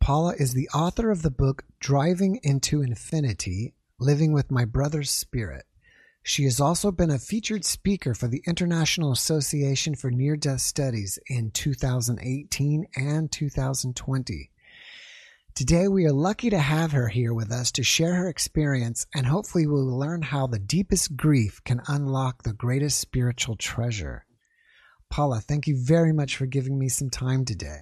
Paula is the author of the book Driving Into Infinity, Living with My Brother's Spirit. She has also been a featured speaker for the International Association for Near-Death Studies in 2018 and 2020. Today, we are lucky to have her here with us to share her experience, and hopefully we will learn how the deepest grief can unlock the greatest spiritual treasure. Paula, thank you very much for giving me some time today.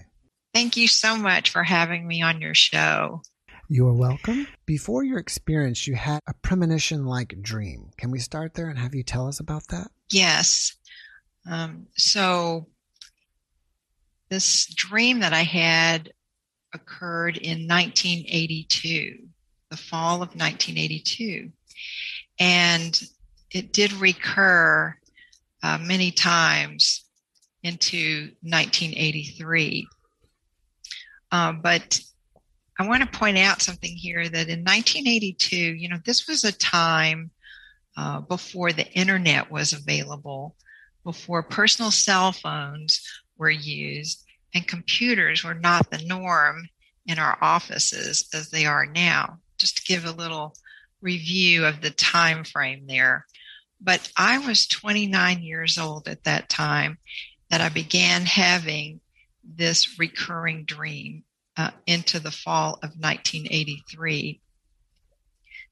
Thank you so much for having me on your show. You are welcome. Before your experience, you had a premonition-like dream. Can we start there and have you tell us about that? Yes. So this dream that I had occurred in 1982, the fall of 1982. And it did recur many times into 1983. But I want to point out something here that in 1982, this was a time before the internet was available, before personal cell phones were used, and computers were not the norm in our offices as they are now. Just to give a little review of the time frame there. But I was 29 years old at that time that I began having this recurring dream into the fall of 1983.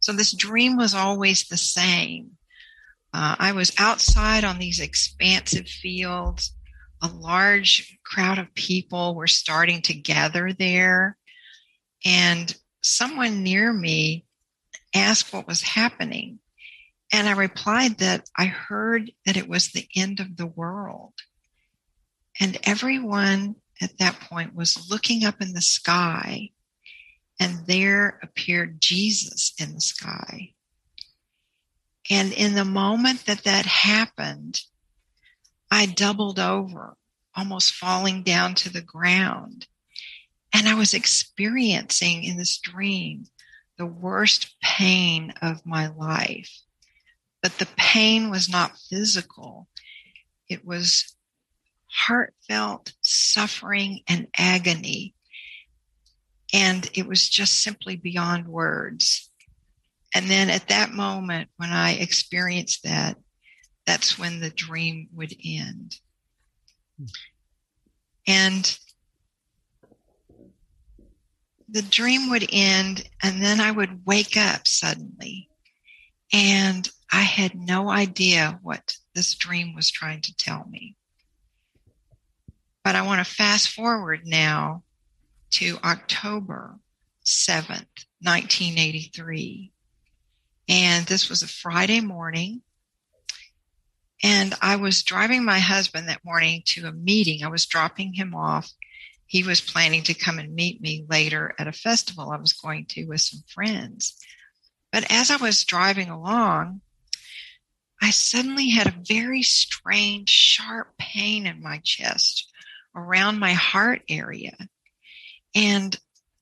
So this dream was always the same. I was outside on these expansive fields. A large crowd of people were starting to gather there. And someone near me asked what was happening. And I replied that I heard that it was the end of the world. And everyone at that point was looking up in the sky, and there appeared Jesus in the sky. And in the moment that happened, I doubled over, almost falling down to the ground. And I was experiencing in this dream the worst pain of my life. But the pain was not physical. It was heartfelt suffering and agony. And it was just simply beyond words. And then at that moment, when I experienced that, that's when the dream would end. And the dream would end, and then I would wake up suddenly. And I had no idea what this dream was trying to tell me. But I want to fast forward now to October 7th, 1983. And this was a Friday morning. And I was driving my husband that morning to a meeting. I was dropping him off. He was planning to come and meet me later at a festival I was going to with some friends. But as I was driving along, I suddenly had a very strange, sharp pain in my chest, around my heart area. And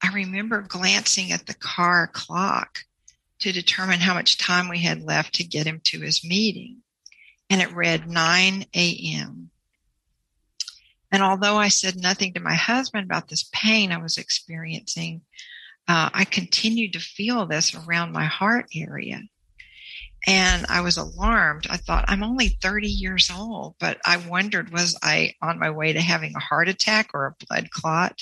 I remember glancing at the car clock to determine how much time we had left to get him to his meeting. And it read 9 a.m. And although I said nothing to my husband about this pain I was experiencing, I continued to feel this around my heart area. And I was alarmed. I thought, I'm only 30 years old, but I wondered, was I on my way to having a heart attack or a blood clot?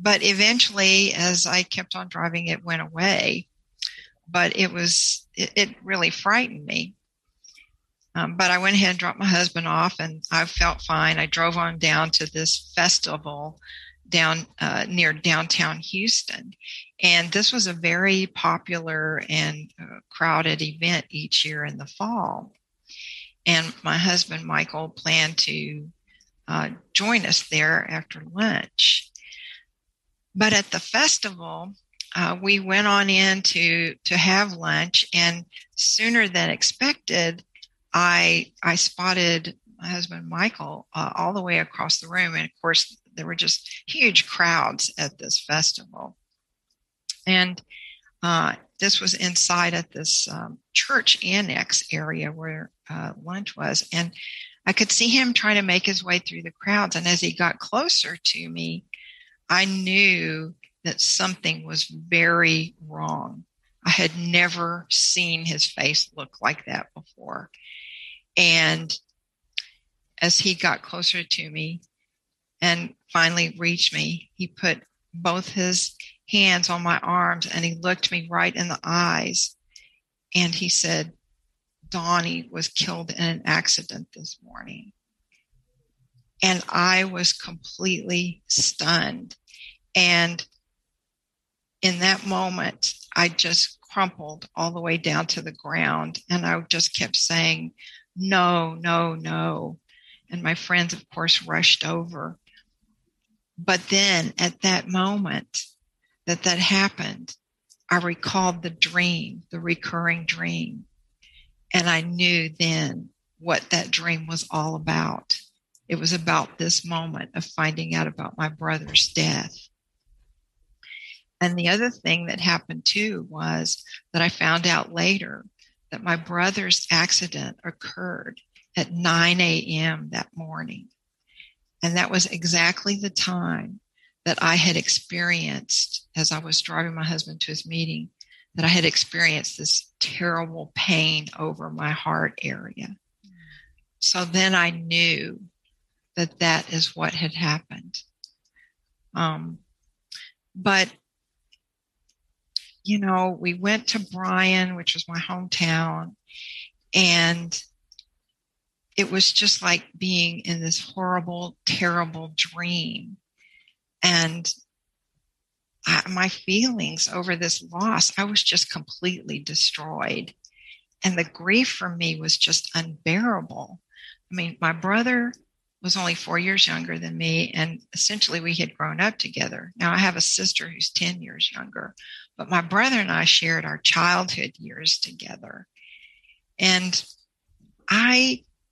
But eventually, as I kept on driving, it went away. But it really frightened me. But I went ahead and dropped my husband off, and I felt fine. I drove on down to this festival down near downtown Houston. And this was a very popular and crowded event each year in the fall. And my husband, Michael, planned to join us there after lunch. But at the festival, we went on in to have lunch, and sooner than expected, I spotted my husband Michael all the way across the room. And of course, there were just huge crowds at this festival. And this was inside at this church annex area where lunch was. And I could see him trying to make his way through the crowds. And as he got closer to me, I knew that something was very wrong. I had never seen his face look like that before. And as he got closer to me and finally reached me, he put both his hands on my arms and he looked me right in the eyes. And he said, "Donnie was killed in an accident this morning." And I was completely stunned. And in that moment, I just crumpled all the way down to the ground. And I just kept saying, "No, no, no." And my friends, of course, rushed over. But then at that moment that happened, I recalled the dream, the recurring dream. And I knew then what that dream was all about. It was about this moment of finding out about my brother's death. And the other thing that happened too was that I found out later that my brother's accident occurred at 9 a.m. that morning. And that was exactly the time that I had experienced, as I was driving my husband to his meeting, that I had experienced this terrible pain over my heart area. So then I knew that is what had happened. But, you know, we went to Bryan, which was my hometown, and it was just like being in this horrible, terrible dream. And my feelings over this loss, I was just completely destroyed. And the grief for me was just unbearable. I mean, my brother was only 4 years younger than me, and essentially we had grown up together. Now I have a sister who's 10 years younger, but my brother and I shared our childhood years together. And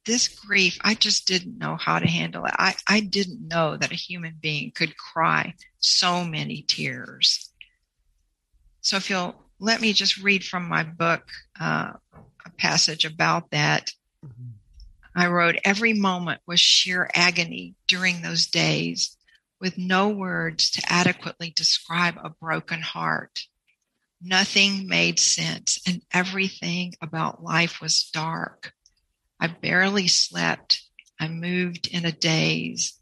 this grief, I just didn't know how to handle it. I didn't know that a human being could cry so many tears. So if you'll let me just read from my book, a passage about that. Mm-hmm. I wrote, "Every moment was sheer agony during those days, with no words to adequately describe a broken heart. Nothing made sense, and everything about life was dark. I barely slept. I moved in a daze.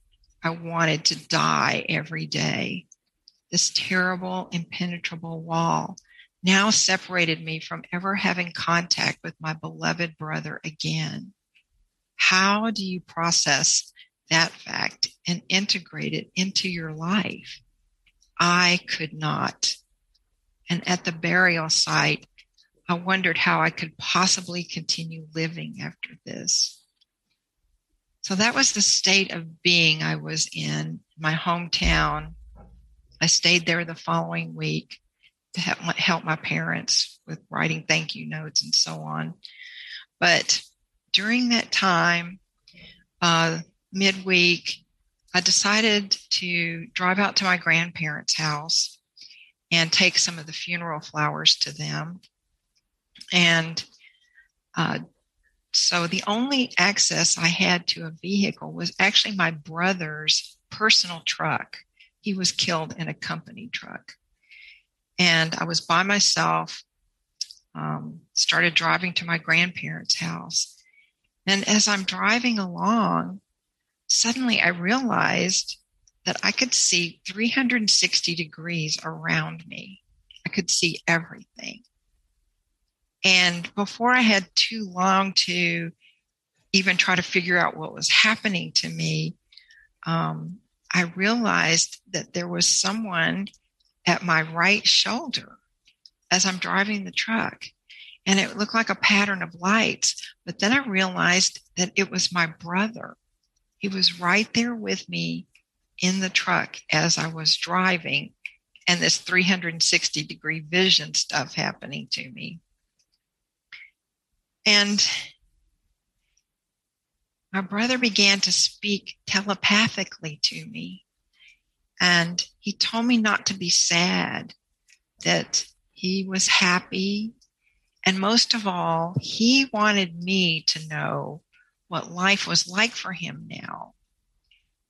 I wanted to die every day. This terrible, impenetrable wall now separated me from ever having contact with my beloved brother again. How do you process that fact and integrate it into your life? I could not. And at the burial site, I wondered how I could possibly continue living after this." So that was the state of being I was in my hometown. I stayed there the following week to help my parents with writing thank you notes and so on. But during that time, midweek, I decided to drive out to my grandparents' house and take some of the funeral flowers to them. And so the only access I had to a vehicle was actually my brother's personal truck. He was killed in a company truck. And I was by myself, started driving to my grandparents' house. And as I'm driving along, suddenly I realized that I could see 360 degrees around me. I could see everything. And before I had too long to even try to figure out what was happening to me, I realized that there was someone at my right shoulder as I'm driving the truck. And it looked like a pattern of lights. But then I realized that it was my brother. He was right there with me in the truck as I was driving and this 360 degree vision stuff happening to me. And my brother began to speak telepathically to me. And he told me not to be sad, that he was happy. And most of all, he wanted me to know what life was like for him now.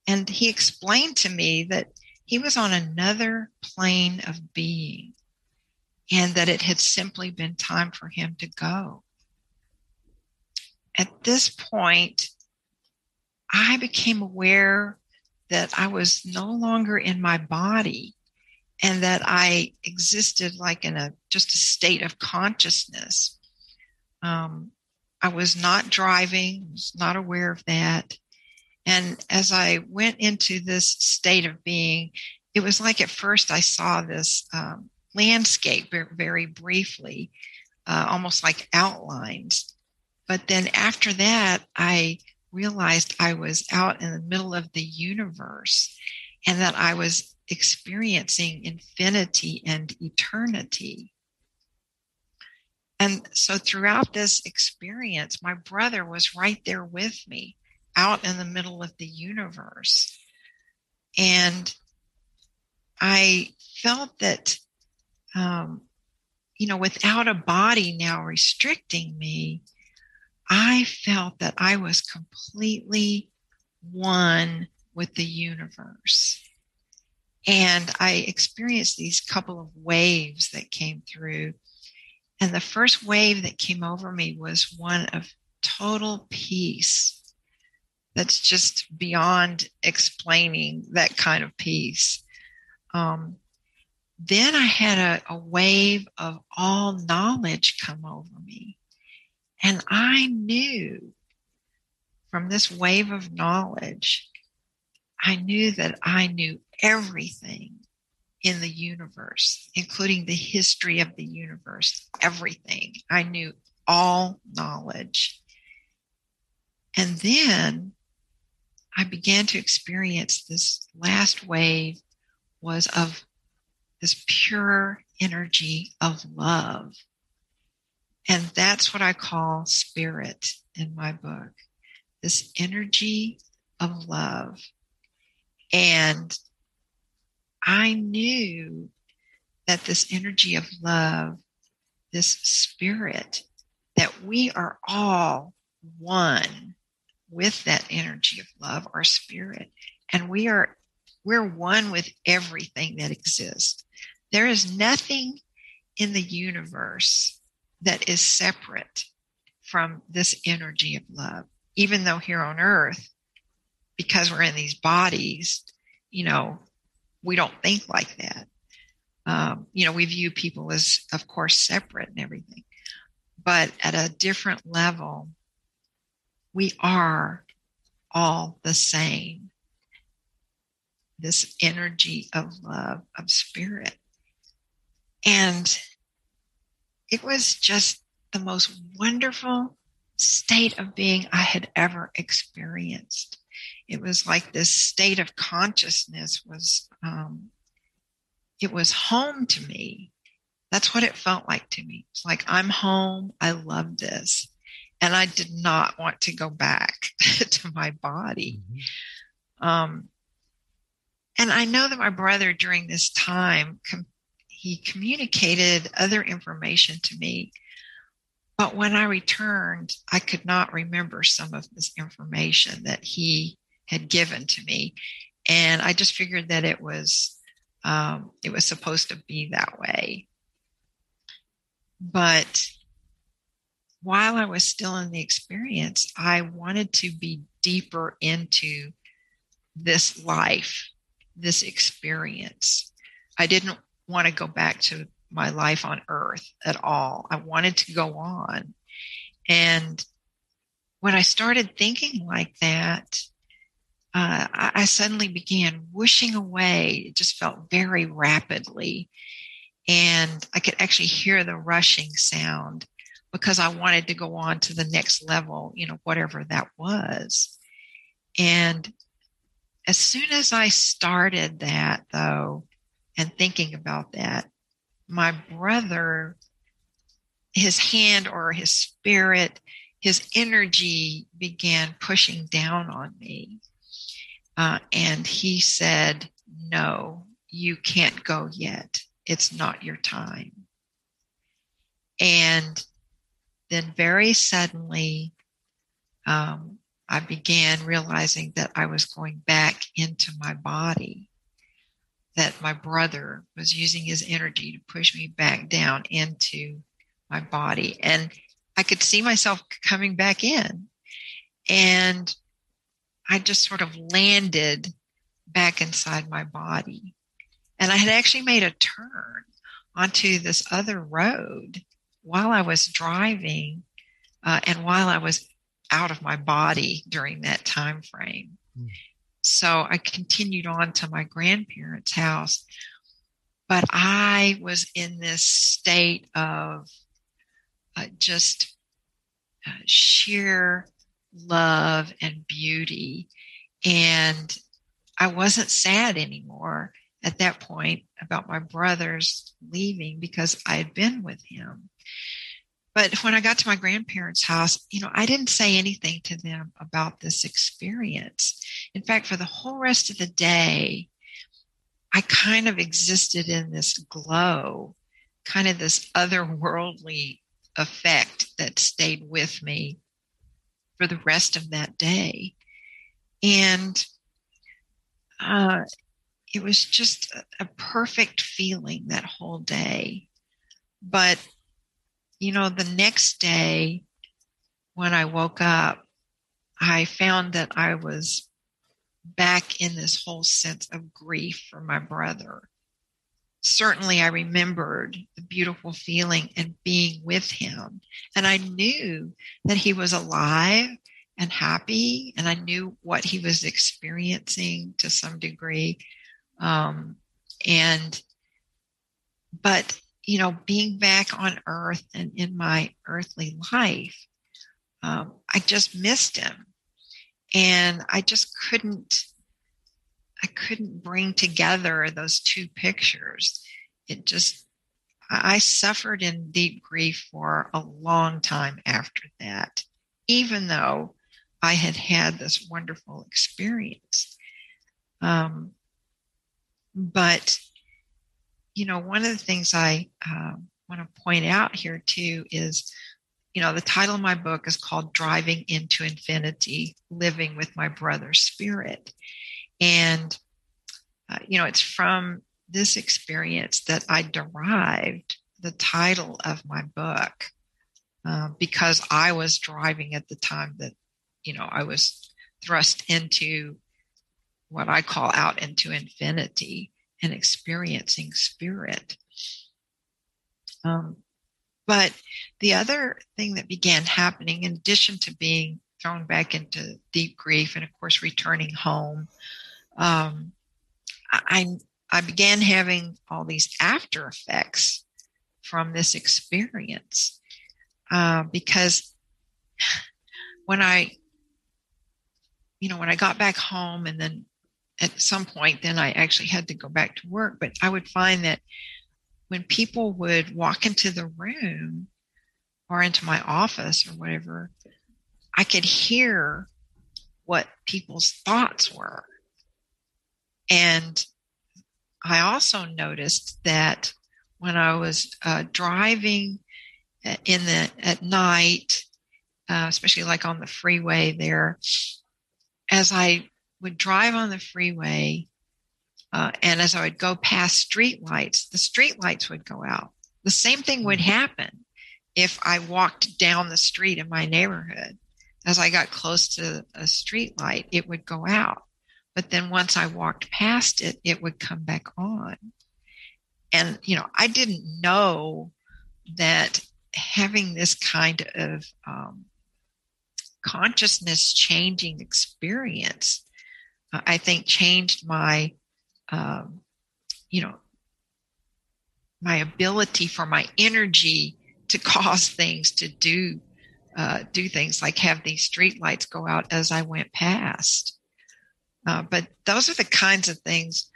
And he explained to me that he was on another plane of being and that it had simply been time for him to go. At this point, I became aware that I was no longer in my body and that I existed like in just a state of consciousness. I was not driving, was not aware of that. And as I went into this state of being, it was like at first I saw this landscape very briefly, almost like outlines. But then after that, I realized I was out in the middle of the universe and that I was experiencing infinity and eternity. And so throughout this experience, my brother was right there with me, out in the middle of the universe. And I felt that, without a body now restricting me, I felt that I was completely one with the universe. And I experienced these couple of waves that came through. And the first wave that came over me was one of total peace. That's just beyond explaining, that kind of peace. Then I had a wave of all knowledge come over me. And I knew from this wave of knowledge, I knew that I knew everything in the universe, including the history of the universe, everything. I knew all knowledge. And then I began to experience this last wave was of this pure energy of love. And that's what I call spirit in my book, this energy of love. And I knew that this energy of love, this spirit, that we are all one with that energy of love, our spirit. And we're one with everything that exists. There is nothing in the universe that is separate from this energy of love, even though here on earth, because we're in these bodies, we don't think like that. We view people as, of course, separate and everything, but at a different level, we are all the same. This energy of love, of spirit. And it was just the most wonderful state of being I had ever experienced. It was like this state of consciousness was, it was home to me. That's what it felt like to me. It's like, I'm home. I love this. And I did not want to go back to my body. Mm-hmm. And I know that my brother during this time he communicated other information to me, but when I returned, I could not remember some of this information that he had given to me. And I just figured that it was supposed to be that way. But while I was still in the experience, I wanted to be deeper into this life, this experience. I didn't want to go back to my life on earth at all. I wanted to go on. And when I started thinking like that, I suddenly began whooshing away. It just felt very rapidly. And I could actually hear the rushing sound because I wanted to go on to the next level, whatever that was. And As soon as I started that, though, and thinking about that, my brother, his hand or his spirit, his energy began pushing down on me. And he said, no, you can't go yet. It's not your time. And then very suddenly, I began realizing that I was going back into my body, that my brother was using his energy to push me back down into my body. And I could see myself coming back in. And I just sort of landed back inside my body. And I had actually made a turn onto this other road while I was driving, and while I was out of my body during that time frame. Mm. So I continued on to my grandparents' house, but I was in this state of just sheer love and beauty. And I wasn't sad anymore at that point about my brother's leaving because I had been with him. But when I got to my grandparents' house, you know, I didn't say anything to them about this experience. In fact, for the whole rest of the day, I kind of existed in this glow, kind of this otherworldly effect that stayed with me for the rest of that day. And it was just a perfect feeling that whole day. But you know, the next day when I woke up, I found that I was back in this whole sense of grief for my brother. Certainly I remembered the beautiful feeling and being with him. And I knew that he was alive and happy, and I knew what he was experiencing to some degree. But you know, being back on earth and in my earthly life, I just missed him. And I just couldn't bring together those two pictures. I suffered in deep grief for a long time after that, even though I had had this wonderful experience. But you know, one of the things I want to point out here, too, is, you know, the title of my book is called Driving Into Infinity, Living with My Brother's Spirit. And, you know, it's from this experience that I derived the title of my book, because I was driving at the time that, you know, I was thrust into what I call out into infinity and experiencing spirit. But the other thing that began happening, in addition to being thrown back into deep grief and, of course, returning home, I began having all these after effects from this experience, because when I got back home, and then at some point, then I actually had to go back to work, but I would find that when people would walk into the room or into my office or whatever, I could hear what people's thoughts were. And I also noticed that when I was driving at night, especially like on the freeway there, as I would drive on the freeway, and as I would go past streetlights, the streetlights would go out. The same thing would happen if I walked down the street in my neighborhood. As I got close to a streetlight, it would go out. But then once I walked past it, it would come back on. And, you know, I didn't know that having this kind of consciousness changing experience, I think, changed my, you know, my ability for my energy to cause things to do things like have these streetlights go out as I went past. But those are the kinds of things,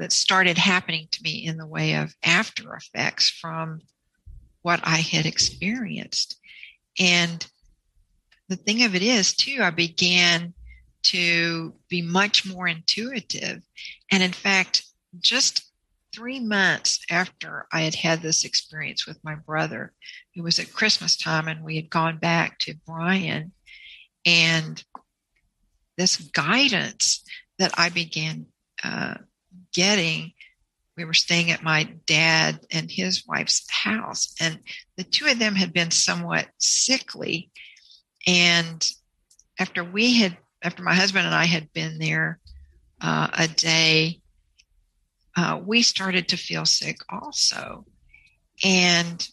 that started happening to me in the way of after effects from what I had experienced. And the thing of it is, too, I began to be much more intuitive. And in fact, just 3 months after I had had this experience with my brother, it was at Christmas time, and we had gone back to Bryan, and this guidance that I began getting, we were staying at my dad and his wife's house, and the two of them had been somewhat sickly. And after my husband and I had been there a day, we started to feel sick also. And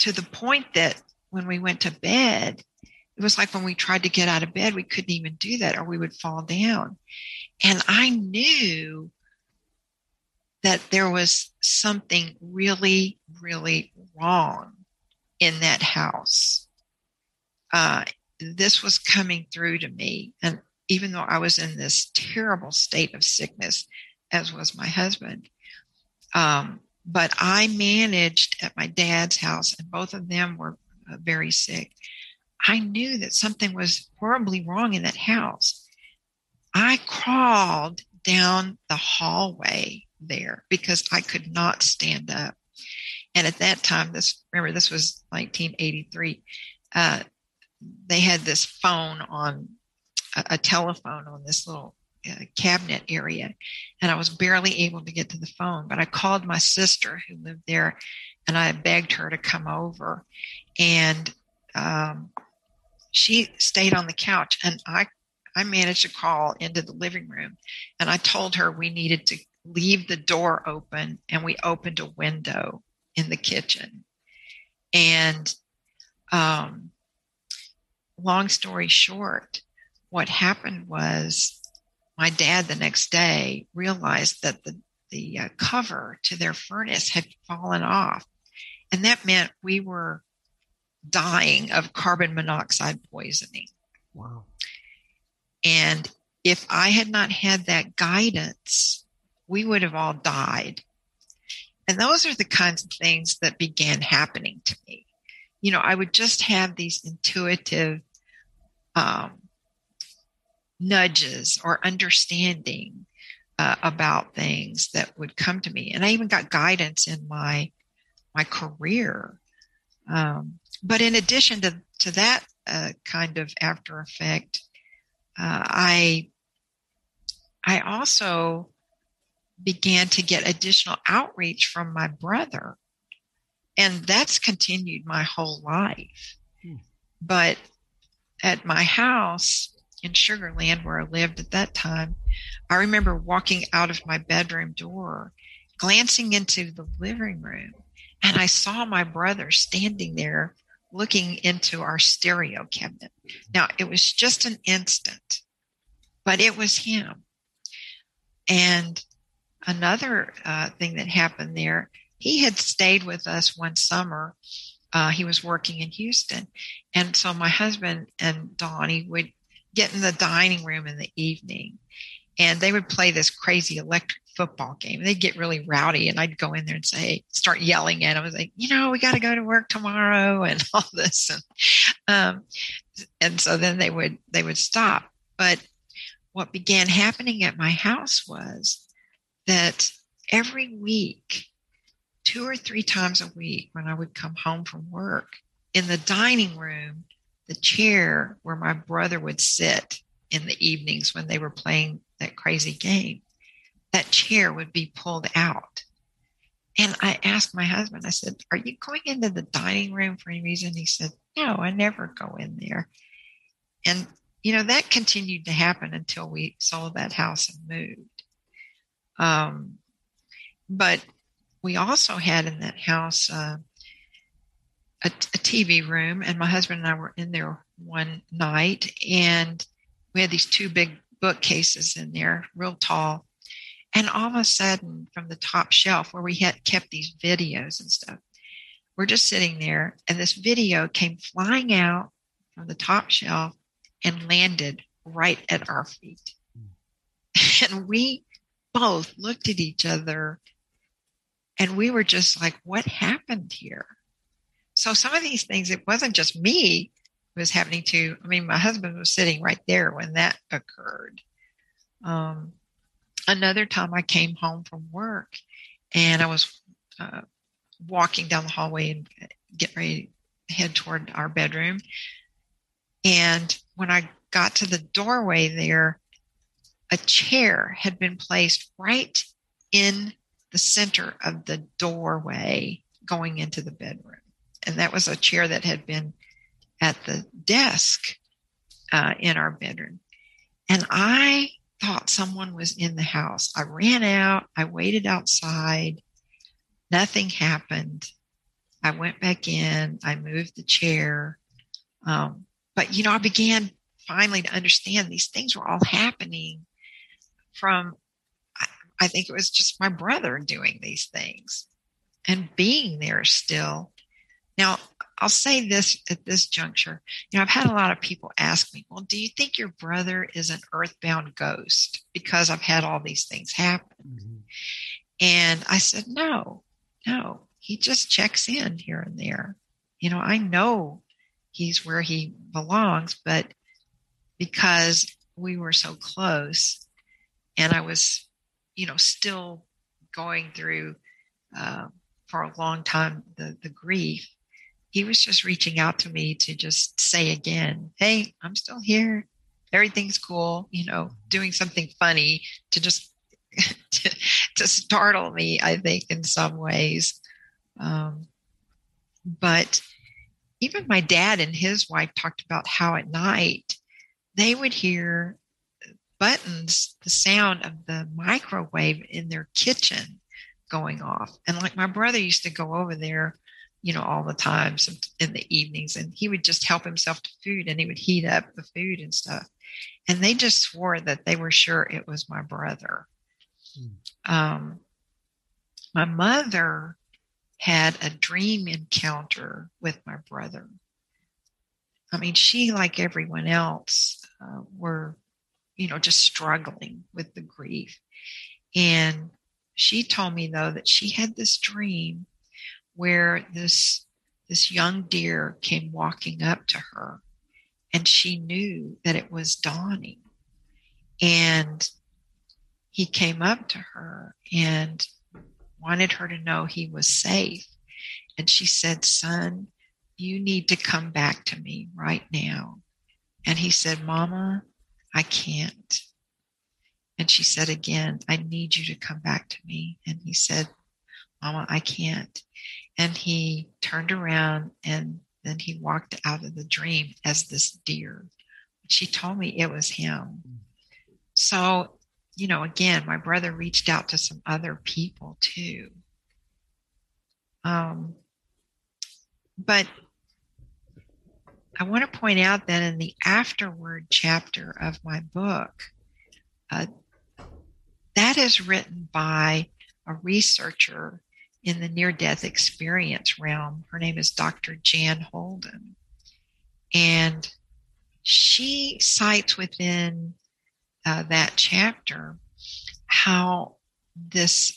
to the point that when we went to bed, it was like when we tried to get out of bed, we couldn't even do that, or we would fall down. And I knew that there was something really, really wrong in that house. This was coming through to me. And even though I was in this terrible state of sickness, as was my husband, but I managed at my dad's house, and both of them were very sick. I knew that something was horribly wrong in that house. I crawled down the hallway there because I could not stand up. And at that time, this was 1983. They had this phone on a telephone on this little cabinet area, and I was barely able to get to the phone. But I called my sister who lived there, and I begged her to come over, and she stayed on the couch, and I managed to crawl into the living room, and I told her we needed to leave the door open, and we opened a window in the kitchen. And long story short, what happened was my dad the next day realized that the cover to their furnace had fallen off. And that meant we were dying of carbon monoxide poisoning. Wow. And if I had not had that guidance, we would have all died. And those are the kinds of things that began happening to me. I would just have these intuitive nudges or understanding about things that would come to me. And I even got guidance in my career. But in addition to that kind of after effect, I also began to get additional outreach from my brother. And that's continued my whole life. Hmm. But at my house in Sugar Land, where I lived at that time, I remember walking out of my bedroom door, glancing into the living room, and I saw my brother standing there looking into our stereo cabinet. Now, it was just an instant, but it was him. And another thing that happened there, he had stayed with us one summer. He was working in Houston. And so my husband and Donnie would get in the dining room in the evening, and they would play this crazy electric football game. They'd get really rowdy, and I'd go in there and start yelling at him. I was like, we got to go to work tomorrow and all this. And so then they would stop. But what began happening at my house was that every week, 2 or 3 times a week, when I would come home from work, in the dining room, the chair where my brother would sit in the evenings when they were playing that crazy game, that chair would be pulled out. And I asked my husband, I said, "Are you going into the dining room for any reason?" He said, "No, I never go in there." And, that continued to happen until we sold that house and moved. But we also had in that house a TV room, and my husband and I were in there one night, and we had these 2 big bookcases in there, real tall. And all of a sudden, from the top shelf where we had kept these videos and stuff, we're just sitting there, and this video came flying out from the top shelf and landed right at our feet. And we both looked at each other and we were just like, what happened here? So some of these things, it wasn't just me it was happening to. I mean, my husband was sitting right there when that occurred. Another time I came home from work and I was walking down the hallway and getting ready to head toward our bedroom. And when I got to the doorway there, a chair had been placed right in the center of the doorway going into the bedroom. And that was a chair that had been at the desk in our bedroom. And I thought someone was in the house. I ran out. I waited outside. Nothing happened. I went back in. I moved the chair. But, you know, I began finally to understand these things were all happening from, I think it was just my brother doing these things and being there still. Now, I'll say this at this juncture. You know, I've had a lot of people ask me, well, do you think your brother is an earthbound ghost? Because I've had all these things happen. Mm-hmm. And I said, no, he just checks in here and there. You know, I know he's where he belongs, but because we were so close and I was, you know, still going through for a long time, the grief, he was just reaching out to me to just say again, hey, I'm still here. Everything's cool. You know, doing something funny to just to startle me, I think, in some ways. But even my dad and his wife talked about how at night they would hear buttons, the sound of the microwave in their kitchen going off. And like my brother used to go over there, you know, all the time in the evenings, and he would just help himself to food and he would heat up the food and stuff. And they just swore that they were sure it was my brother. My mother had a dream encounter with my brother. I mean, she, like everyone else, were, you know, just struggling with the grief. And she told me, though, that she had this dream where this young deer came walking up to her, and she knew that it was Donnie. And he came up to her and wanted her to know he was safe. And she said, son, you need to come back to me right now. And he said, Mama, I can't. And she said again, I need you to come back to me. And he said, Mama, I can't. And he turned around and then he walked out of the dream as this deer. She told me it was him. So, you know, again, my brother reached out to some other people too. But I want to point out that in the afterward chapter of my book, that is written by a researcher in the near-death experience realm. Her name is Dr. Jan Holden. And she cites within that chapter how this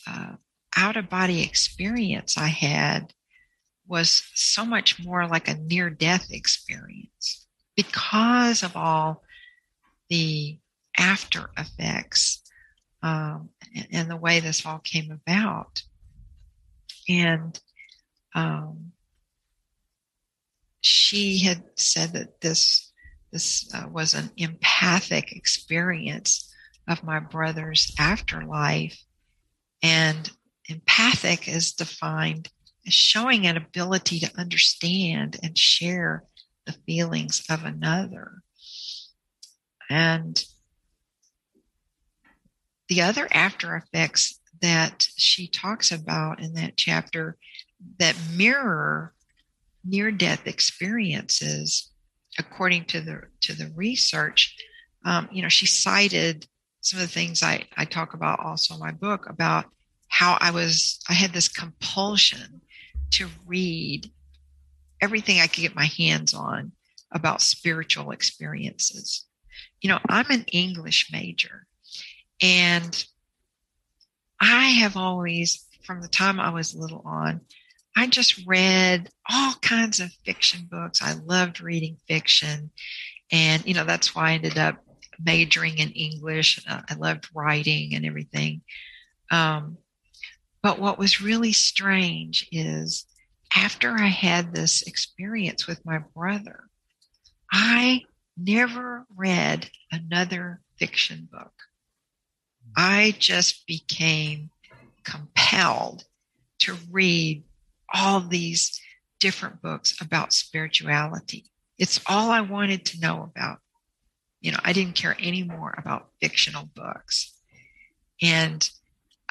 out-of-body experience I had was so much more like a near-death experience because of all the after effects and the way this all came about. And she had said that this was an empathic experience of my brother's afterlife. And empathic is defined as showing an ability to understand and share the feelings of another. And the other after effects that she talks about in that chapter that mirror near-death experiences, according to the research, you know, she cited some of the things I talk about also in my book about how I had this compulsion to read everything I could get my hands on about spiritual experiences. you know, I'm an English major, and I have always, from the time I was little on, I just read all kinds of fiction books. I loved reading fiction. And, you know, that's why I ended up majoring in English. I loved writing and everything. But what was really strange is after I had this experience with my brother, I never read another fiction book. I just became compelled to read all these different books about spirituality. It's all I wanted to know about. You know, I didn't care anymore about fictional books. And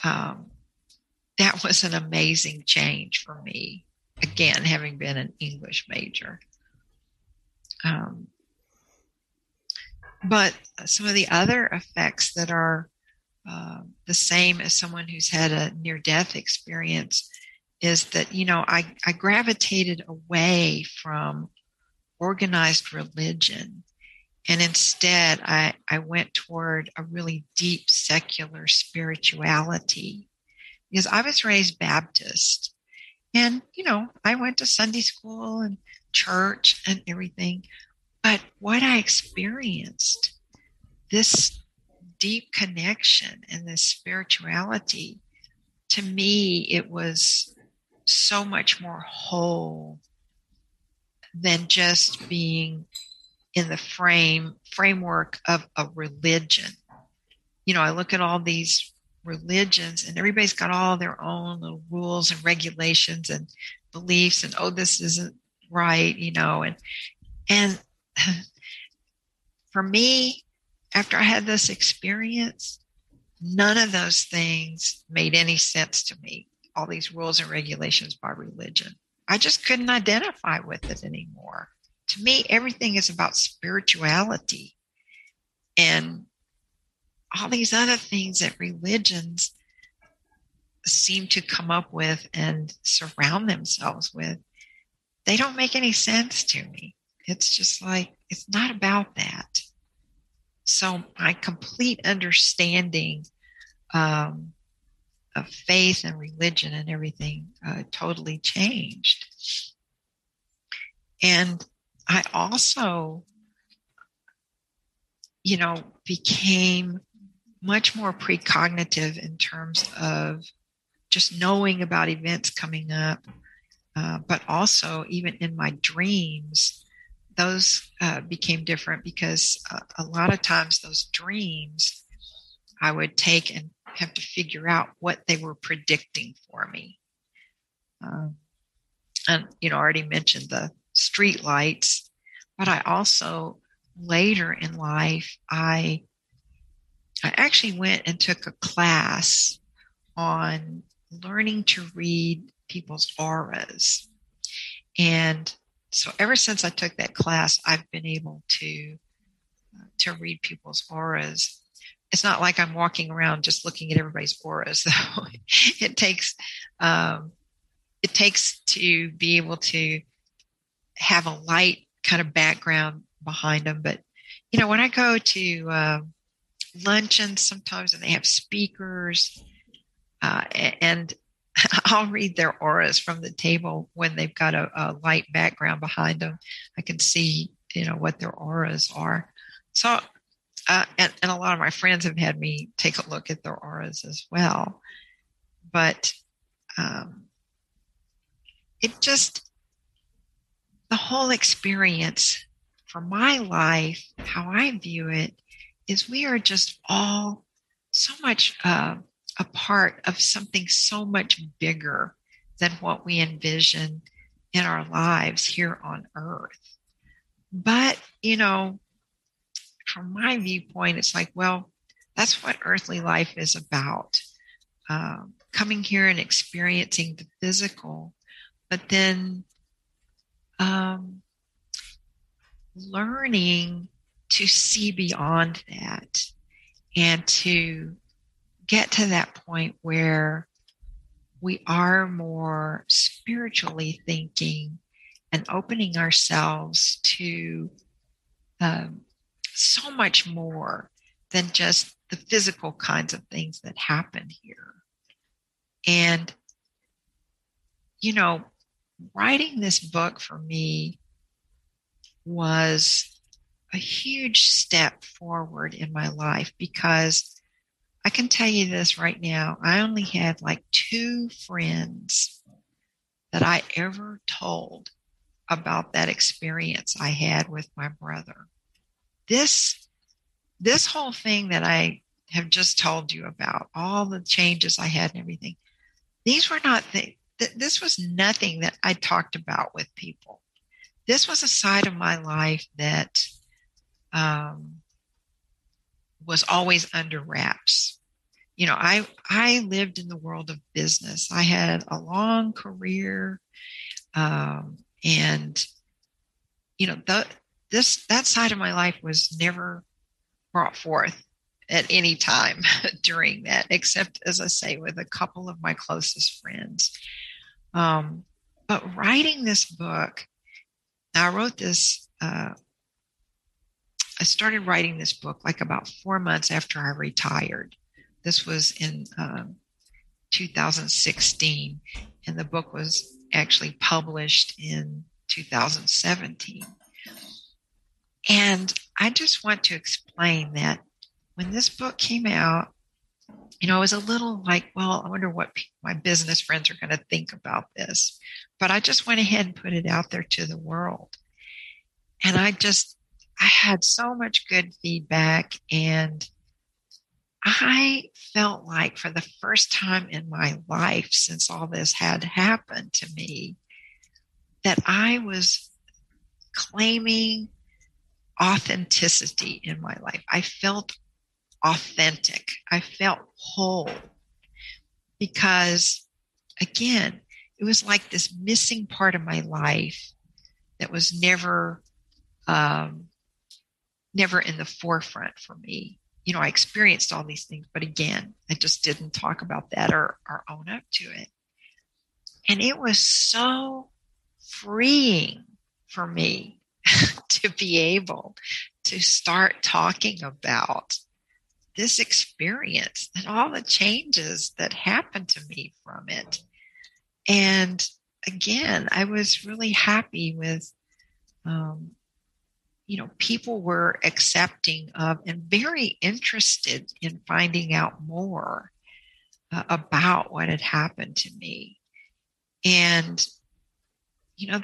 that was an amazing change for me. Again, having been an English major. But some of the other effects that are the same as someone who's had a near-death experience is that, you know, I gravitated away from organized religion. And instead, I went toward a really deep secular spirituality, because I was raised Baptist. And, you know, I went to Sunday school and church and everything. But what I experienced, this deep connection and this spirituality, to me, it was so much more whole than just being in the framework of a religion. You know, I look at all these religions and everybody's got all their own little rules and regulations and beliefs and, oh, this isn't right, you know. And for me, after I had this experience, none of those things made any sense to me, all these rules and regulations by religion. I just couldn't identify with it anymore. To me, everything is about spirituality, and all these other things that religions seem to come up with and surround themselves with, they don't make any sense to me. It's just like, it's not about that. So my complete understanding of faith and religion and everything totally changed. And I also, you know, became much more precognitive in terms of just knowing about events coming up, but also even in my dreams, those became different, because a lot of times those dreams I would take and have to figure out what they were predicting for me. And, you know, I already mentioned the street lights, but I also later in life, I actually went and took a class on learning to read people's auras. And so ever since I took that class, I've been able to read people's auras. It's not like I'm walking around just looking at everybody's auras, though. It takes to be able to have a light kind of background behind them. But, you know, when I go to luncheons sometimes and they have speakers, and I'll read their auras from the table when they've got a light background behind them. I can see, you know, what their auras are. So, and a lot of my friends have had me take a look at their auras as well. But the whole experience for my life, how I view it, is we are just all so much a part of something so much bigger than what we envision in our lives here on earth. But, you know, from my viewpoint, it's like, well, that's what earthly life is about. Coming here and experiencing the physical, but then learning to see beyond that and to get to that point where we are more spiritually thinking and opening ourselves to so much more than just the physical kinds of things that happen here. And, you know, writing this book for me was a huge step forward in my life, because I can tell you this right now, I only had like 2 friends that I ever told about that experience I had with my brother. This whole thing that I have just told you about, all the changes I had and everything, these were not this was nothing that I talked about with people. This was a side of my life that was always under wraps. You know, I lived in the world of business. I had a long career, and you know, that side of my life was never brought forth at any time during that, except, as I say, with a couple of my closest friends. But writing this book, I wrote this, I started writing this book like about 4 months after I retired. This was in 2016, and the book was actually published in 2017. And I just want to explain that when this book came out, you know, I was a little like, well, I wonder what my business friends are going to think about this. But I just went ahead and put it out there to the world. And I had so much good feedback. And I felt like for the first time in my life, since all this had happened to me, that I was claiming authenticity in my life. I felt authentic. I felt whole, because again, it was like this missing part of my life that was never in the forefront for me. You know, I experienced all these things, but again, I just didn't talk about that or own up to it. And it was so freeing for me to be able to start talking about this experience and all the changes that happened to me from it. And again, I was really happy with, you know, people were accepting of and very interested in finding out more about what had happened to me. And, you know,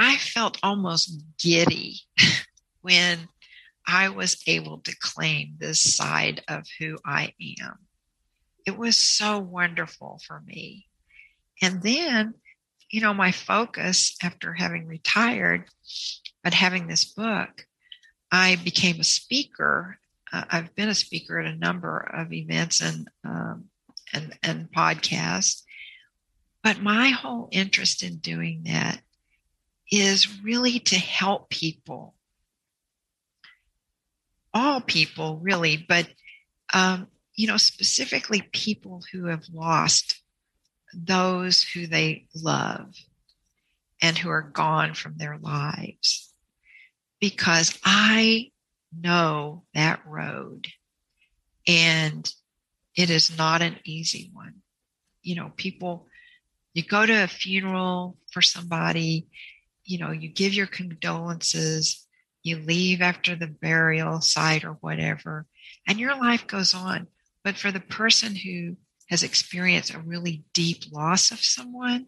I felt almost giddy when I was able to claim this side of who I am. It was so wonderful for me. And then, you know, my focus after having retired, but having this book, I became a speaker. I've been a speaker at a number of events and podcasts. But my whole interest in doing that is really to help people. All people, really, but you know, specifically people who have lost those who they love and who are gone from their lives. Because I know that road, and it is not an easy one. You know, people, you go to a funeral for somebody, you know, you give your condolences, you leave after the burial site or whatever, and your life goes on. But for the person who has experienced a really deep loss of someone,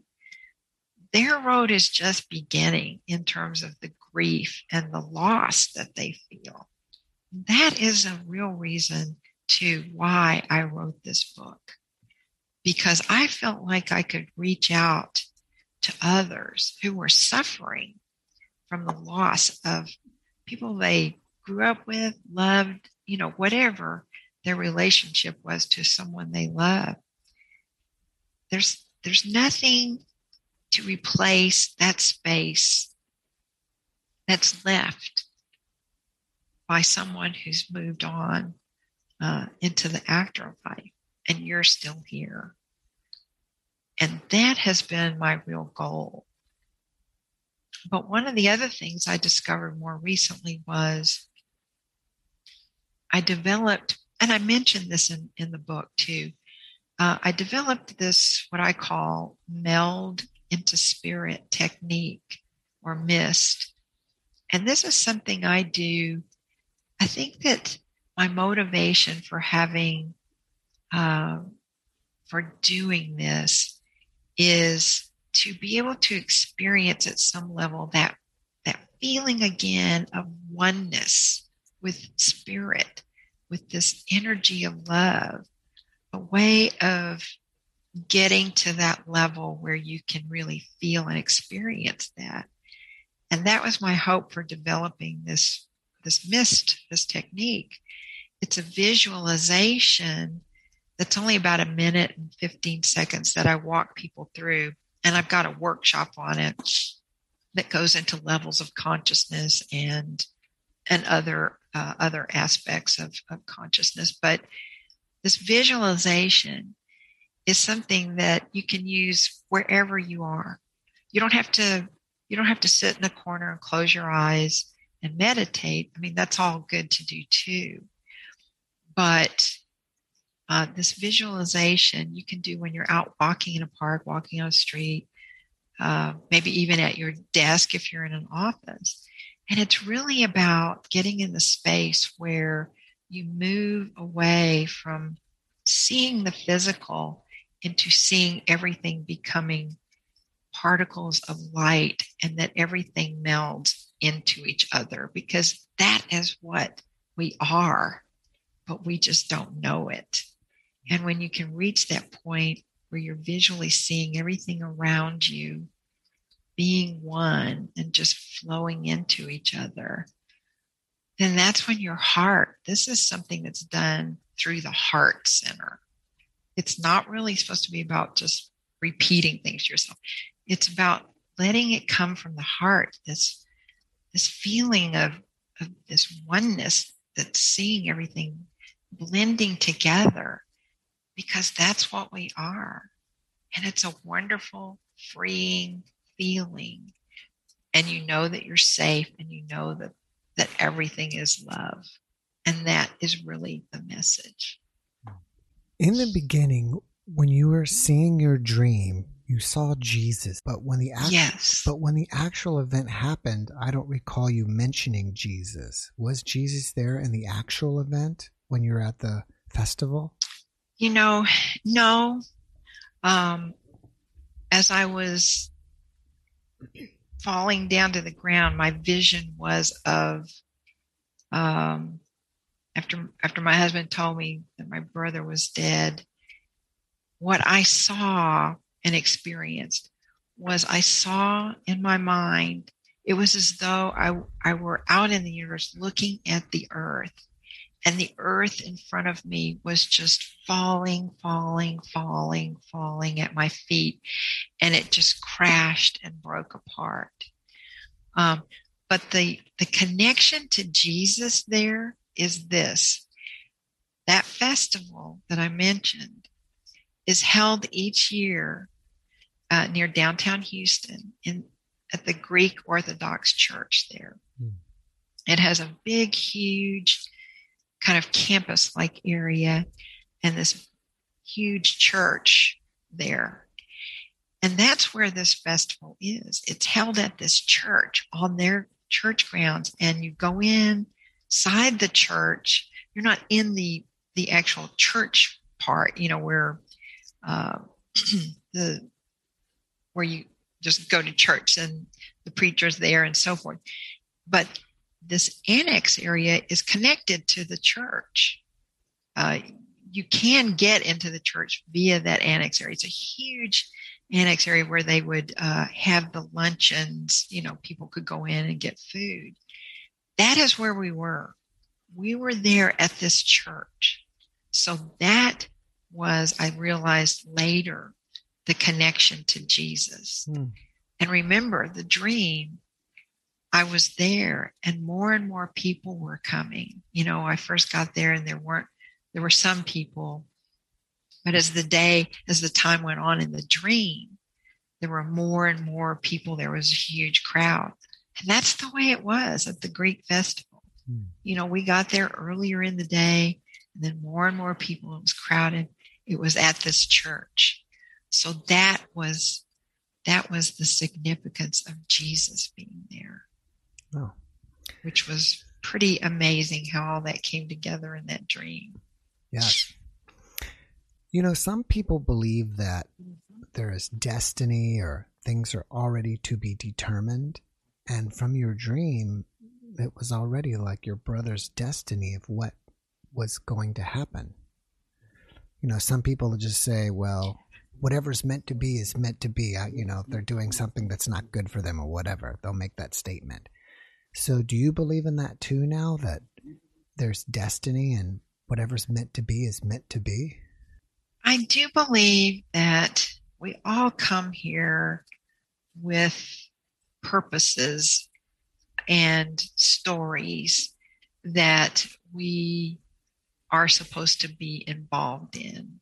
their road is just beginning in terms of the grief and the loss that they feel. That is a real reason to why I wrote this book, because I felt like I could reach out to others who were suffering from the loss of people they grew up with, loved, you know, whatever their relationship was to someone they love. There's nothing to replace that space that's left by someone who's moved on into the afterlife, and you're still here. And that has been my real goal. But one of the other things I discovered more recently was I developed, and I mentioned this in the book too, I developed this, what I call meld into spirit technique or MIST. And this is something I do. I think that my motivation for having, for doing this is to be able to experience at some level that feeling again of oneness with spirit, with this energy of love, a way of getting to that level where you can really feel and experience that. And that was my hope for developing this MIST, this technique. It's a visualization that's only about a minute and 15 seconds that I walk people through. And I've got a workshop on it that goes into levels of consciousness and other aspects of consciousness. But this visualization is something that you can use wherever you are. You don't have to sit in a corner and close your eyes and meditate. I mean, that's all good to do too. But this visualization you can do when you're out walking in a park, walking on a street, maybe even at your desk if you're in an office. And it's really about getting in the space where you move away from seeing the physical into seeing everything becoming particles of light, and that everything melds into each other, because that is what we are, but we just don't know it. And when you can reach that point where you're visually seeing everything around you being one and just flowing into each other, then that's when your heart, this is something that's done through the heart center. It's not really supposed to be about just repeating things to yourself. It's about letting it come from the heart, this feeling of this oneness, that's seeing everything blending together, because that's what we are. And it's a wonderful, freeing feeling. And you know that you're safe, and you know that everything is love. And that is really the message. In the beginning, when you were seeing your dream, you saw Jesus, but when the actual event happened, I don't recall you mentioning Jesus. Was Jesus there in the actual event when you were at the festival? No. As I was falling down to the ground, my vision was of, after my husband told me that my brother was dead, what I saw and experienced was I saw in my mind, it was as though I were out in the universe looking at the earth, and the earth in front of me was just falling at my feet, and it just crashed and broke apart. But the connection to Jesus there is this. That festival that I mentioned is held each year near downtown Houston at the Greek Orthodox Church there. Mm. It has a big, huge kind of campus-like area and this huge church there. And that's where this festival is. It's held at this church on their church grounds, and you go inside the church. You're not in the actual church part, where where you just go to church and the preacher's there and so forth. But this annex area is connected to the church. You can get into the church via that annex area. It's a huge annex area where they would have the luncheons. People could go in and get food. That is where we were. We were there at this church. So that was, I realized later, the connection to Jesus. Mm. And remember the dream, I was there and more people were coming. I first got there and there were some people, but as the time went on in the dream, There were more and more people. There was a huge crowd. And that's the way it was at the Greek festival. Mm. You know, we got there earlier in the day, and then more and more people. It was crowded. It was at this church. So that was the significance of Jesus being there. Oh. Which was pretty amazing how all that came together in that dream. Yes. You know, some people believe that there is destiny or things are already to be determined. And from your dream, it was already like your brother's destiny of what was going to happen. You know, some people just say, well, whatever's meant to be is meant to be. You know, they're doing something that's not good for them or whatever. They'll make that statement. So do you believe in that too now, that there's destiny and whatever's meant to be is meant to be? I do believe that we all come here with purposes and stories that we are supposed to be involved in.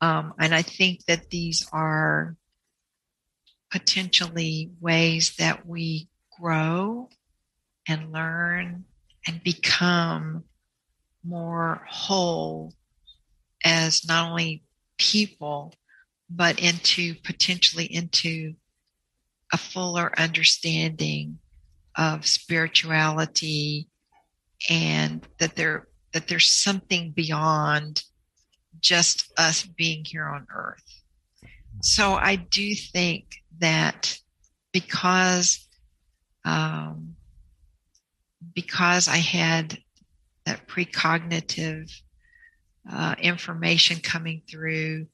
And I think that these are potentially ways that we grow and learn and become more whole as not only people, but potentially into a fuller understanding of spirituality, and that there's something beyond just us being here on earth. So I do think that because I had that precognitive information coming through,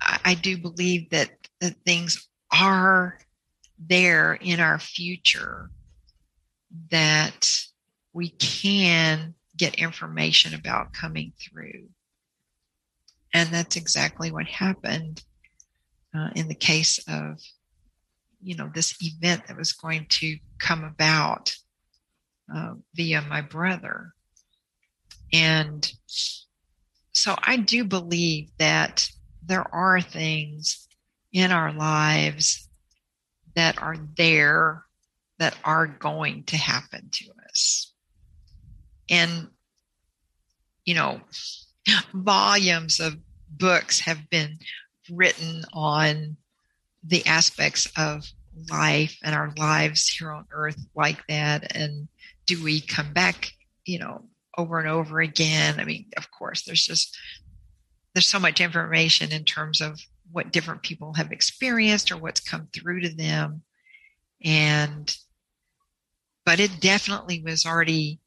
I do believe that things are there in our future that we can get information about coming through. And that's exactly what happened in the case of, you know, this event that was going to come about via my brother. And so I do believe that there are things in our lives that are there that are going to happen to us. And, you know, volumes of books have been written on the aspects of life and our lives here on earth like that. And do we come back, you know, over and over again? I mean, of course, there's so much information in terms of what different people have experienced or what's come through to them. But it definitely was already,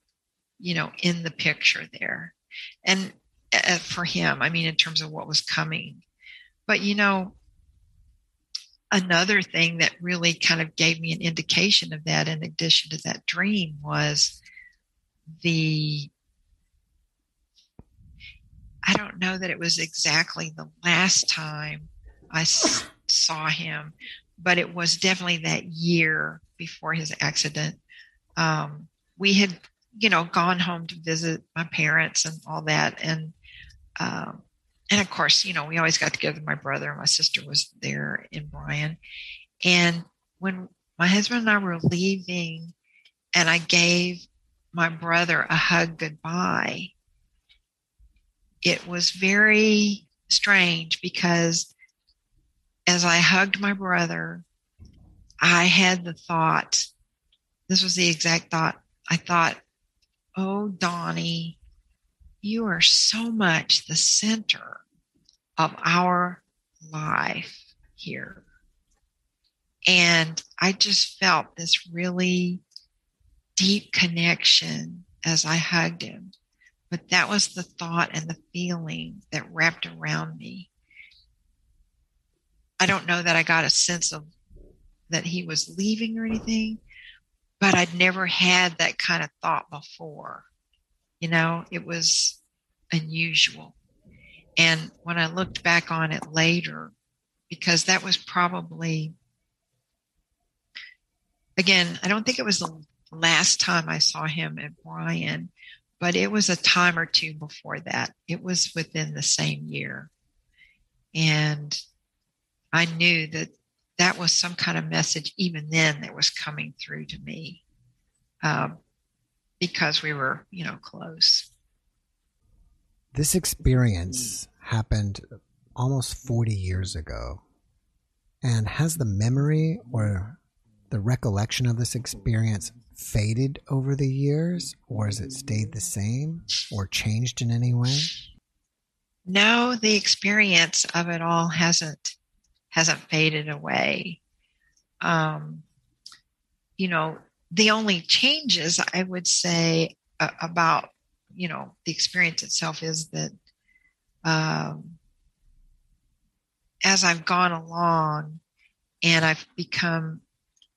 you know, in the picture there. And for him, I mean, in terms of what was coming. But, you know, another thing that really kind of gave me an indication of that, in addition to that dream, was I don't know that it was exactly the last time I saw him, but it was definitely that year before his accident. We had, you know, gone home to visit my parents and all that. And of course, you know, we always got together. My brother and my sister was there in Bryan. And when my husband and I were leaving and I gave my brother a hug goodbye, it was very strange, because as I hugged my brother, I had the thought, this was the exact thought, I thought, oh, Donnie, you are so much the center of our life here. And I just felt this really deep connection as I hugged him. But that was the thought and the feeling that wrapped around me. I don't know that I got a sense of that he was leaving or anything, but I'd never had that kind of thought before. You know, it was unusual. And when I looked back on it later, because that was probably, again, I don't think it was the last time I saw him at Bryan, but it was a time or two before that. It was within the same year. And I knew that that was some kind of message even then that was coming through to me, because we were, you know, close. This experience happened almost 40 years ago. And has the memory or the recollection of this experience faded over the years, or has it stayed the same or changed in any way? No, the experience of it all hasn't faded away. You know, the only changes I would say about, you know, the experience itself is that as I've gone along and I've become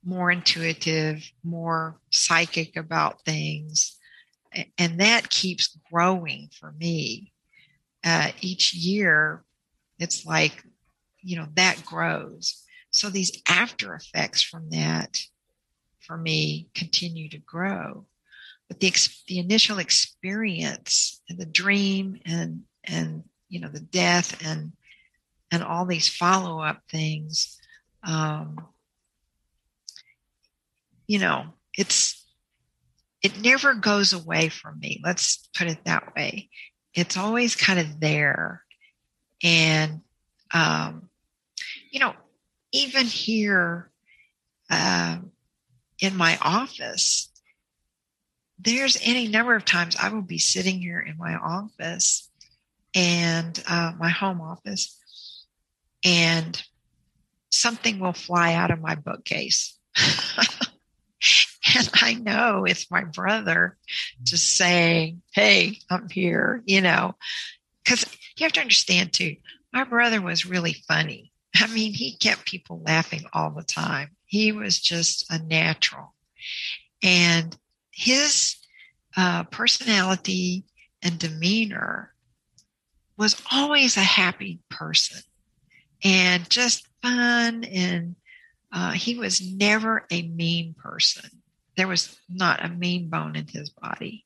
more intuitive, more psychic about things, and that keeps growing for me. Each year, it's like, you know, that grows. So these after effects from that, for me, continue to grow. But the initial experience and the dream and you know, the death and all these follow-up things, you know, it never goes away from me. Let's put it that way. It's always kind of there. And, you know, even here in my office, there's any number of times I will be sitting here in my office and my home office, and something will fly out of my bookcase. And I know it's my brother just saying, hey, I'm here, you know, because you have to understand too, my brother was really funny. I mean, he kept people laughing all the time. He was just a natural. And his personality and demeanor was always a happy person and just fun. And he was never a mean person. There was not a mean bone in his body.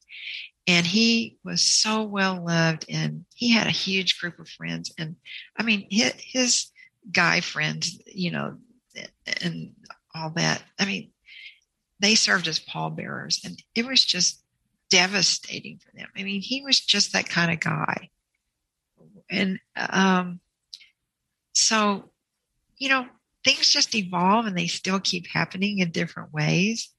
And he was so well loved, and he had a huge group of friends. And I mean, his guy friends, you know, and all that. I mean, they served as pallbearers, and it was just devastating for them. I mean, he was just that kind of guy. And so, you know, things just evolve, and they still keep happening in different ways.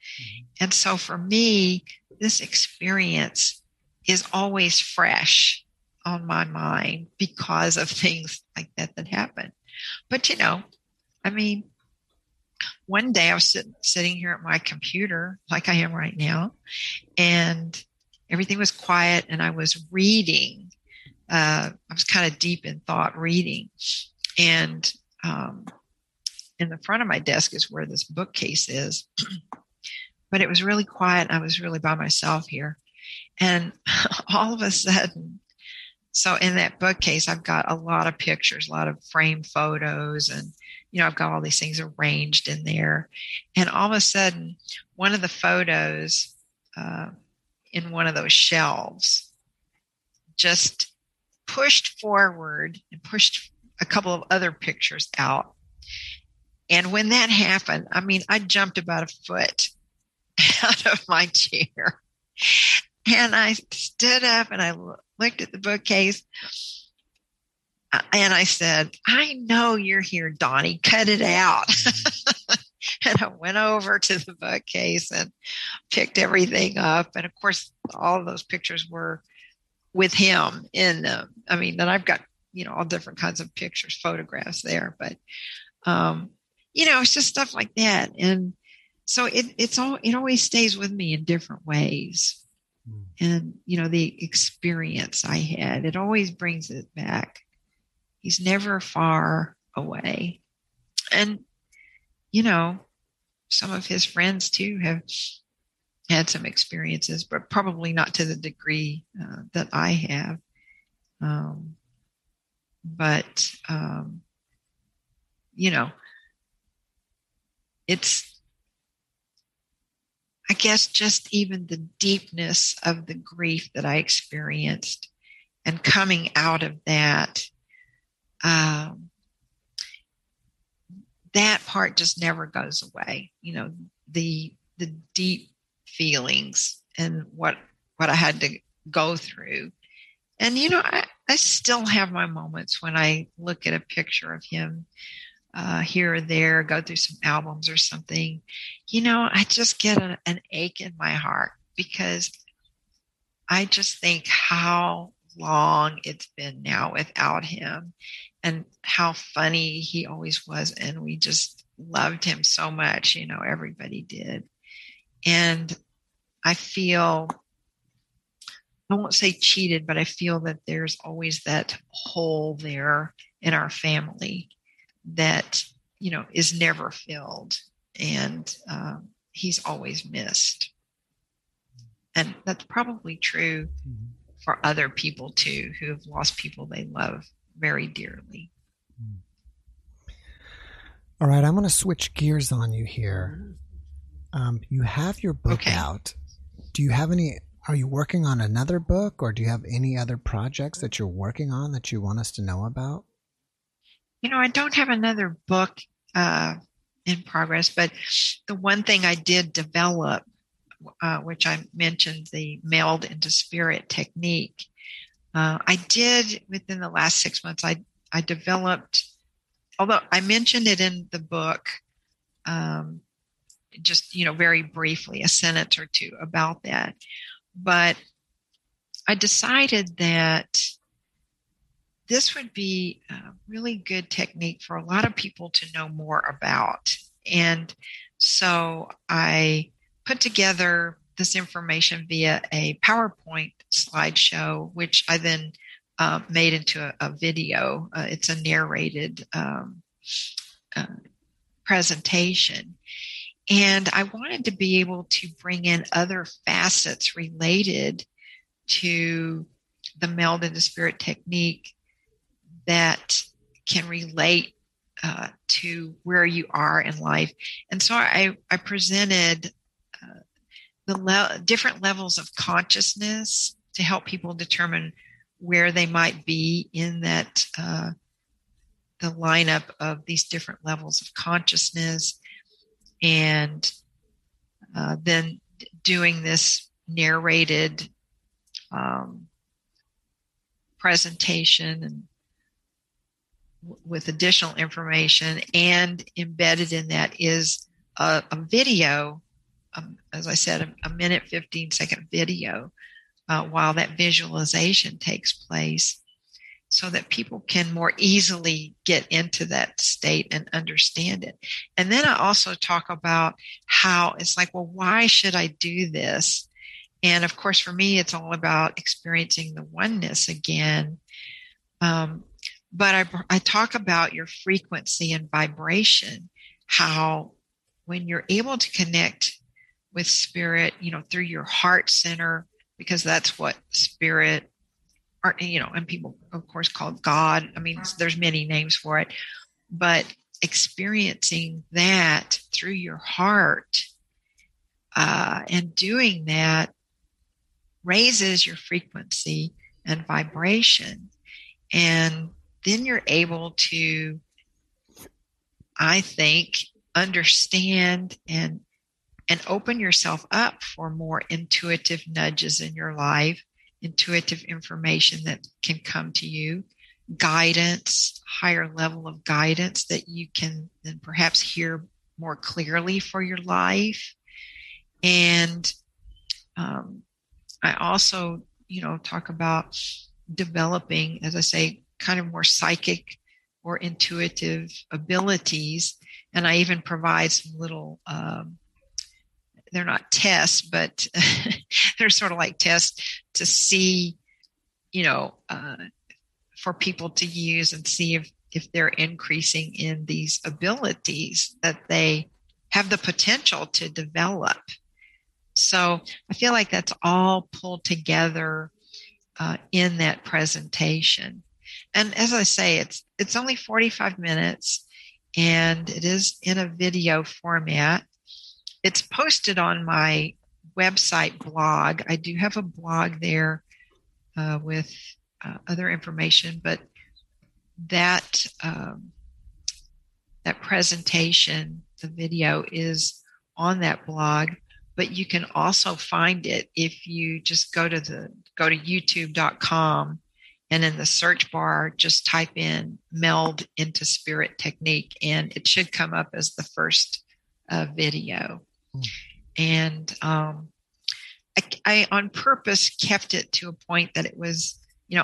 And so for me, this experience is always fresh on my mind because of things like that happen. But, you know, I mean, one day I was sitting here at my computer like I am right now, and everything was quiet, and I was reading. I was kind of deep in thought reading, and in the front of my desk is where this bookcase is, but it was really quiet. I was really by myself here. And all of a sudden, so in that bookcase, I've got a lot of pictures, a lot of framed photos, and, you know, I've got all these things arranged in there. And all of a sudden, one of the photos in one of those shelves just pushed forward and pushed a couple of other pictures out. And when that happened, I mean, I jumped about a foot out of my chair, and I stood up and I looked at the bookcase, and I said, I know you're here, Donnie, cut it out. And I went over to the bookcase and picked everything up. And of course, all of those pictures were with him in them. I mean, then I've got, you know, all different kinds of pictures, photographs there, but, you know, it's just stuff like that. And so it always stays with me in different ways. And, you know, the experience I had, it always brings it back. He's never far away. And, you know, some of his friends too have had some experiences, but probably not to the degree that I have. You know, it's, I guess, just even the deepness of the grief that I experienced and coming out of that. that part just never goes away. You know, the deep feelings and what I had to go through. And, you know, I still have my moments when I look at a picture of him here or there, go through some albums or something. You know, I just get an ache in my heart because I just think how long it's been now without him and how funny he always was. And we just loved him so much, you know, everybody did. And I feel, I won't say cheated, but I feel that there's always that hole there in our family that, you know, is never filled, and he's always missed. And that's probably true mm-hmm. for other people too, who have lost people they love very dearly. All right. I'm going to switch gears on you here. You have your book okay. out. Do you have any, are you working on another book, or do you have any other projects that you're working on that you want us to know about? You know, I don't have another book in progress, but the one thing I did develop, which I mentioned, the meld into spirit technique. I did within the last 6 months, I developed, although I mentioned it in the book, just, you know, very briefly, a sentence or two about that. But I decided that this would be a really good technique for a lot of people to know more about. And so I put together this information via a PowerPoint slideshow, which I then made into a video. It's a narrated presentation. And I wanted to be able to bring in other facets related to the meld into spirit technique that can relate to where you are in life. And so I presented the different levels of consciousness to help people determine where they might be in that the lineup of these different levels of consciousness. And then doing this narrated presentation and with additional information, and embedded in that is a video, as I said, a minute, 15-second video while that visualization takes place, so that people can more easily get into that state and understand it. And then I also talk about how it's like, well, why should I do this? And of course, for me, it's all about experiencing the oneness again. But I talk about your frequency and vibration, how when you're able to connect with spirit, you know, through your heart center, because that's what spirit, or, you know, and people, of course, call God. I mean, there's many names for it, but experiencing that through your heart and doing that raises your frequency and vibration. And then you're able to, I think, understand and open yourself up for more intuitive nudges in your life, intuitive information that can come to you, guidance, higher level of guidance that you can then perhaps hear more clearly for your life. And I also, you know, talk about developing, as I say, kind of more psychic or intuitive abilities. And I even provide some little, they're not tests, but they're sort of like tests to see, you know, for people to use and see if they're increasing in these abilities that they have the potential to develop. So I feel like that's all pulled together in that presentation. And as I say, it's only 45 minutes and it is in a video format. It's posted on my website blog. I do have a blog there with other information, but that that presentation, the video is on that blog, but you can also find it if you just go to youtube.com and in the search bar, just type in meld into spirit technique, and it should come up as the first video. And I on purpose kept it to a point that it was,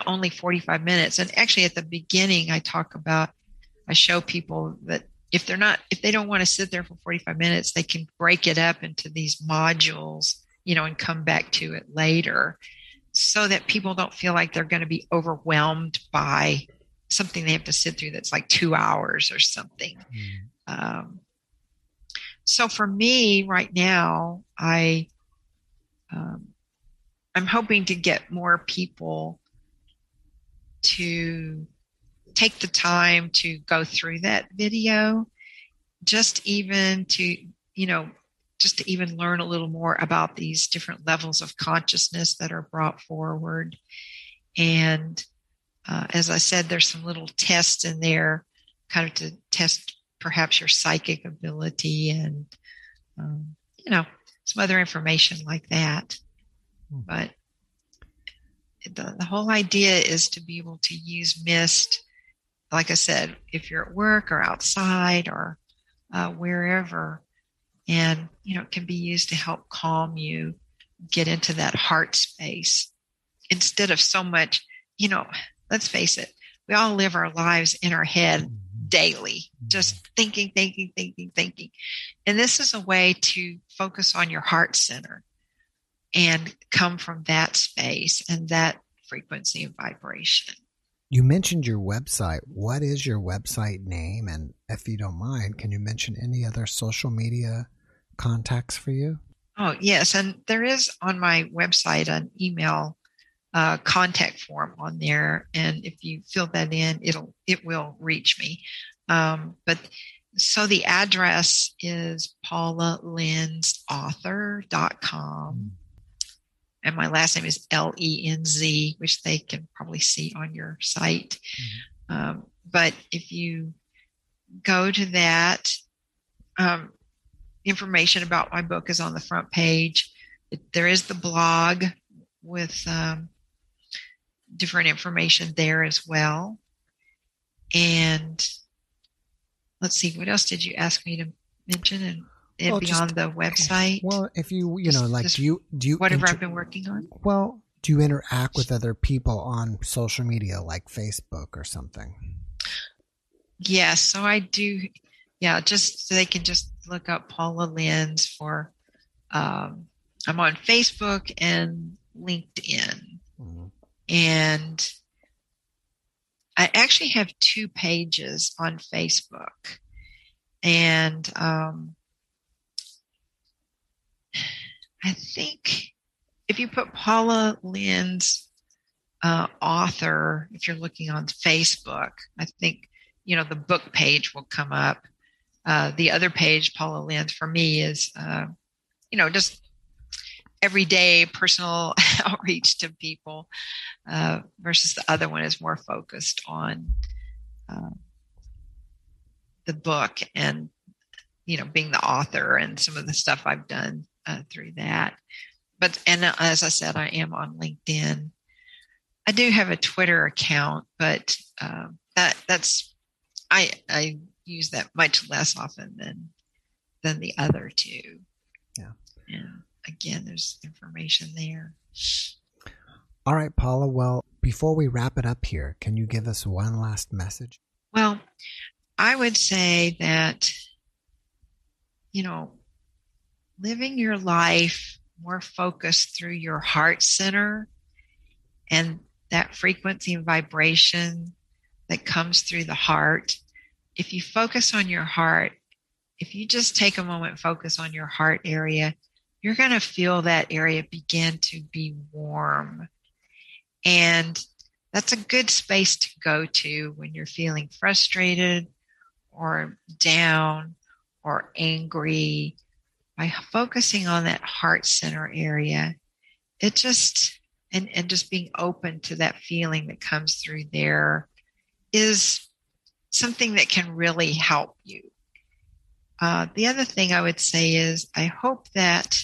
only 45 minutes. And actually at the beginning, I show people that if they don't want to sit there for 45 minutes, they can break it up into these modules, and come back to it later so that people don't feel like they're going to be overwhelmed by something they have to sit through that's like 2 hours or something. Mm. So for me right now, I'm hoping to get more people to take the time to go through that video, just to even learn a little more about these different levels of consciousness that are brought forward. And as I said, there's some little tests in there, kind of to test perhaps your psychic ability and, some other information like that. But the whole idea is to be able to use mist, like I said, if you're at work or outside or wherever, and, it can be used to help calm you, get into that heart space instead of so much, let's face it, we all live our lives in our head daily, just thinking. And this is a way to focus on your heart center and come from that space and that frequency and vibration. You mentioned your website. What is your website name? And if you don't mind, can you mention any other social media contacts for you? Oh, yes. And there is on my website an email contact form on there. And if you fill that in, it will reach me. So the address is paulalenzauthor.com. And my last name is Lenz, which they can probably see on your site. Mm-hmm. But if you go to that, information about my book is on the front page. There is the blog with different information there as well. And let's see, what else did you ask me to mention? And beyond the website? Well, if do you I've been working on? Well, do you interact with other people on social media like Facebook or something? Yes, yeah, so I do. Yeah, just so they can just look up Paula Lenz for, I'm on Facebook and LinkedIn. Mm-hmm. And I actually have 2 pages on Facebook, and I think if you put Paula Lenz author, if you're looking on Facebook, I think, the book page will come up. The other page, Paula Lenz, for me is, just everyday personal outreach to people, versus the other one is more focused on the book and, being the author and some of the stuff I've done through that. But as I said, I am on LinkedIn. I do have a Twitter account, but I use that much less often than the other two. Yeah. And again, there's information there. All right, Paula. Well, before we wrap it up here, can you give us one last message? Well, I would say that, living your life more focused through your heart center and that frequency and vibration that comes through the heart. If you focus on your heart, if you just take a moment, focus on your heart area, you're going to feel that area begin to be warm. And that's a good space to go to when you're feeling frustrated or down or angry. By focusing on that heart center area, it just, and just being open to that feeling that comes through there is something that can really help you. The other thing I would say is I hope that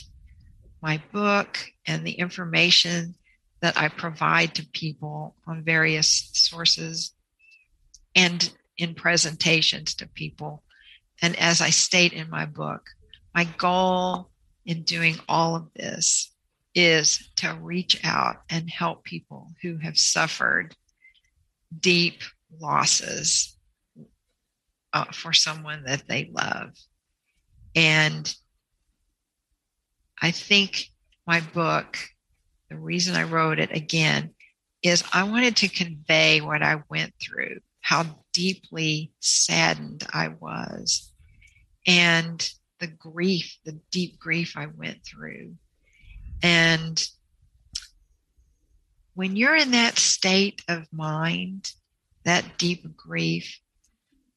my book and the information that I provide to people on various sources and in presentations to people, and as I state in my book, my goal in doing all of this is to reach out and help people who have suffered deep losses for someone that they love. And I think my book, the reason I wrote it again, is I wanted to convey what I went through, how deeply saddened I was, and the grief, the deep grief I went through. And when you're in that state of mind, that deep grief,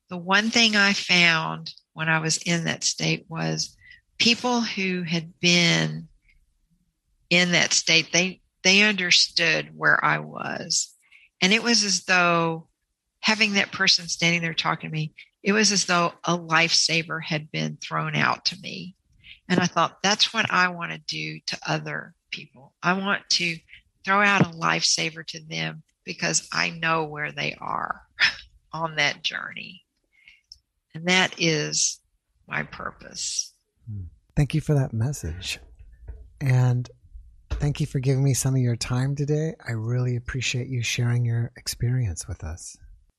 the one thing I found when I was in that state was people who had been in that state, they understood where I was. And it was as though having that person standing there talking to me, it was as though a lifesaver had been thrown out to me. And I thought, that's what I want to do to other people. I want to throw out a lifesaver to them because I know where they are on that journey. And that is my purpose. Thank you for that message. And thank you for giving me some of your time today. I really appreciate you sharing your experience with us.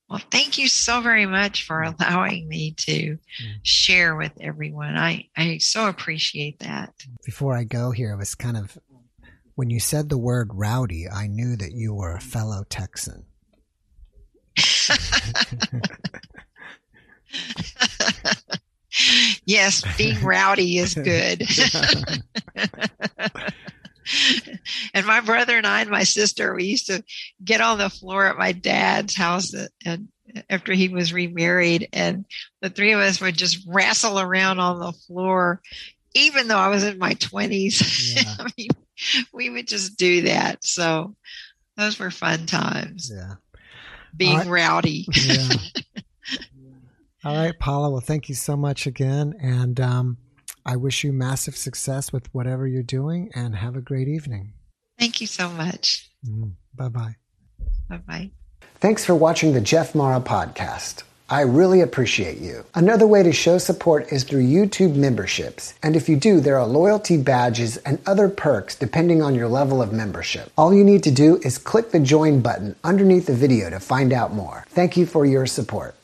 Well, thank you so very much for allowing me to share with everyone. I so appreciate that. Before I go here, it was kind of, when you said the word rowdy, I knew that you were a fellow Texan. Yes, being rowdy is good. And my brother and I and my sister, we used to get on the floor at my dad's house and after he was remarried, and the three of us would just wrestle around on the floor, even though I was in my 20s. Yeah. I mean, we would just do that. So those were fun times. Yeah, being rowdy. Yeah. All right, Paula. Well, thank you so much again. And, I wish you massive success with whatever you're doing, and have a great evening. Thank you so much. Bye-bye. Bye-bye. Thanks for watching the Jeff Mara podcast. I really appreciate you. Another way to show support is through YouTube memberships. And if you do, there are loyalty badges and other perks depending on your level of membership. All you need to do is click the join button underneath the video to find out more. Thank you for your support.